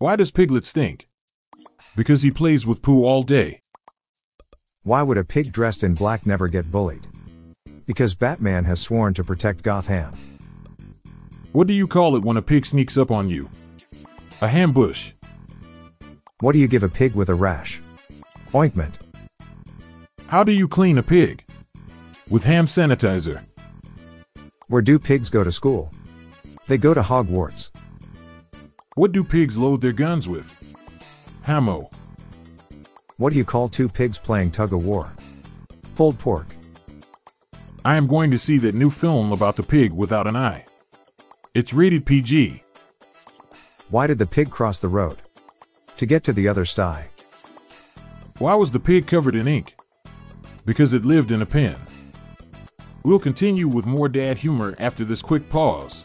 Why does Piglet stink? Because he plays with poo all day. Why would a pig dressed in black never get bullied? Because Batman has sworn to protect Gotham. What do you call it when a pig sneaks up on you? A ambush. What do you give a pig with a rash? Ointment. How do you clean a pig? With hand sanitizer. Where do pigs go to school? They go to Hogwarts. What do pigs load their guns with? Ammo. What do you call two pigs playing tug of war? Pulled pork. I am going to see that new film about the pig without an eye. It's rated PG. Why did the pig cross the road? To get to the other sty. Why was the pig covered in ink? Because it lived in a pen. We'll continue with more dad humor after this quick pause.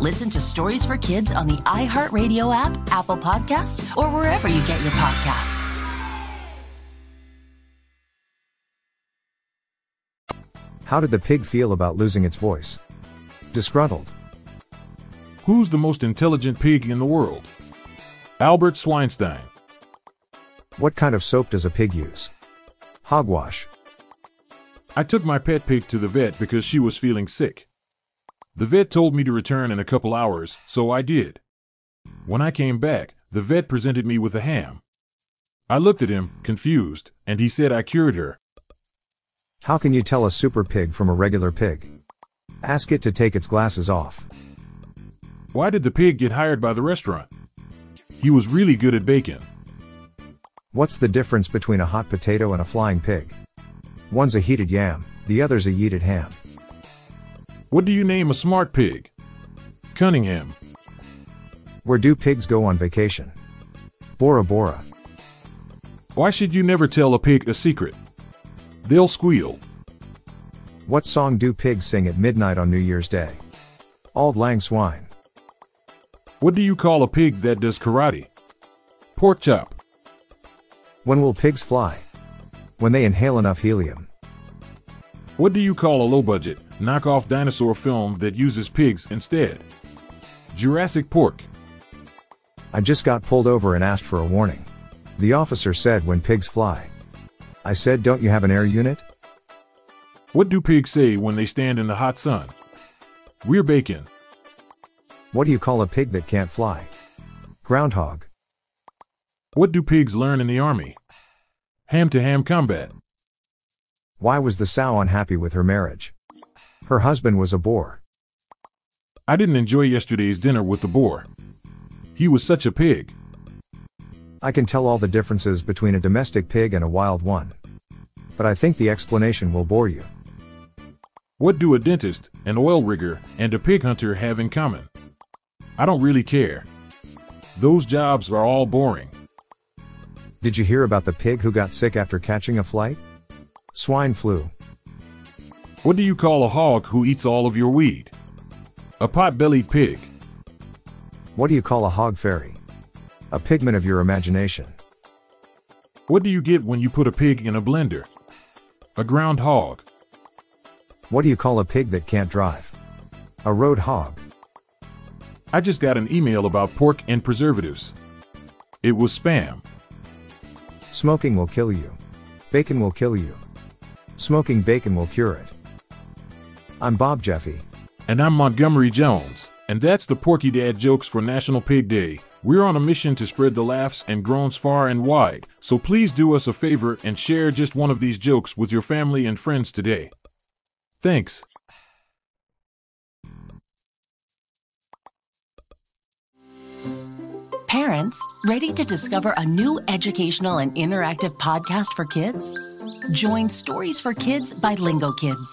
Listen to Stories for Kids on the iHeartRadio app, Apple Podcasts, or wherever you get your podcasts. How did the pig feel about losing its voice? Disgruntled. Who's the most intelligent pig in the world? Albert Schweinstein. What kind of soap does a pig use? Hogwash. I took my pet pig to the vet because she was feeling sick. The vet told me to return in a couple hours, so I did. When I came back, the vet presented me with a ham. I looked at him, confused, and he said I cured her. How can you tell a super pig from a regular pig? Ask it to take its glasses off. Why did the pig get hired by the restaurant? He was really good at bacon. What's the difference between a hot potato and a flying pig? One's a heated yam, the other's a yeeted ham. What do you name a smart pig? Cunningham. Where do pigs go on vacation? Bora Bora. Why should you never tell a pig a secret? They'll squeal. What song do pigs sing at midnight on New Year's Day? Auld Lang Syne. What do you call a pig that does karate? Pork chop. When will pigs fly? When they inhale enough helium. What do you call a low-budget, knockoff dinosaur film that uses pigs instead? Jurassic Pork. I just got pulled over and asked for a warning. The officer said when pigs fly. I said, don't you have an air unit? What do pigs say when they stand in the hot sun? We're bacon. What do you call a pig that can't fly? Groundhog. What do pigs learn in the army? Ham-to-ham combat. Why was the sow unhappy with her marriage? Her husband was a boar. I didn't enjoy yesterday's dinner with the boar. He was such a pig. I can tell all the differences between a domestic pig and a wild one. But I think the explanation will bore you. What do a dentist, an oil rigger, and a pig hunter have in common? I don't really care. Those jobs are all boring. Did you hear about the pig who got sick after catching a flight? Swine flu. What do you call a hog who eats all of your weed? A pot-bellied pig. What do you call a hog fairy? A pigment of your imagination. What do you get when you put a pig in a blender? A groundhog. What do you call a pig that can't drive? A road hog. I just got an email about pork and preservatives. It was spam. Smoking will kill you. Bacon will kill you. Smoking bacon will cure it. I'm Bob Jeffy. And I'm Montgomery Jones. And that's the Porky Dad Jokes for National Pig Day. We're on a mission to spread the laughs and groans far and wide. So please do us a favor and share just one of these jokes with your family and friends today. Thanks. Parents, ready to discover a new educational and interactive podcast for kids? Join Stories for Kids by Lingo Kids,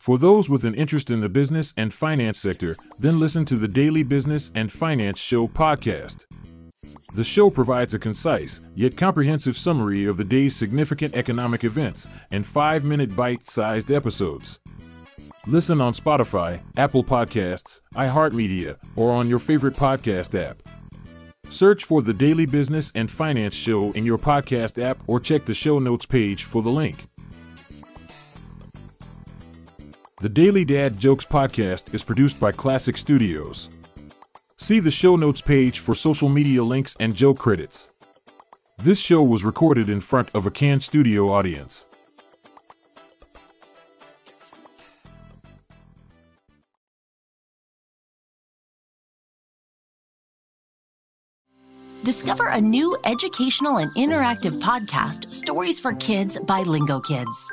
For those with an interest in the business and finance sector, then listen to the Daily Business and Finance Show podcast. The show provides a concise, yet comprehensive summary of the day's significant economic events in 5-minute bite-sized episodes. Listen on Spotify, Apple Podcasts, iHeartMedia, or on your favorite podcast app. Search for the Daily Business and Finance Show in your podcast app or check the show notes page for the link. The Daily Dad Jokes podcast is produced by Classic Studios. See the show notes page for social media links and joke credits. This show was recorded in front of a canned studio audience. Discover a new educational and interactive podcast, Stories for Kids by Lingo Kids.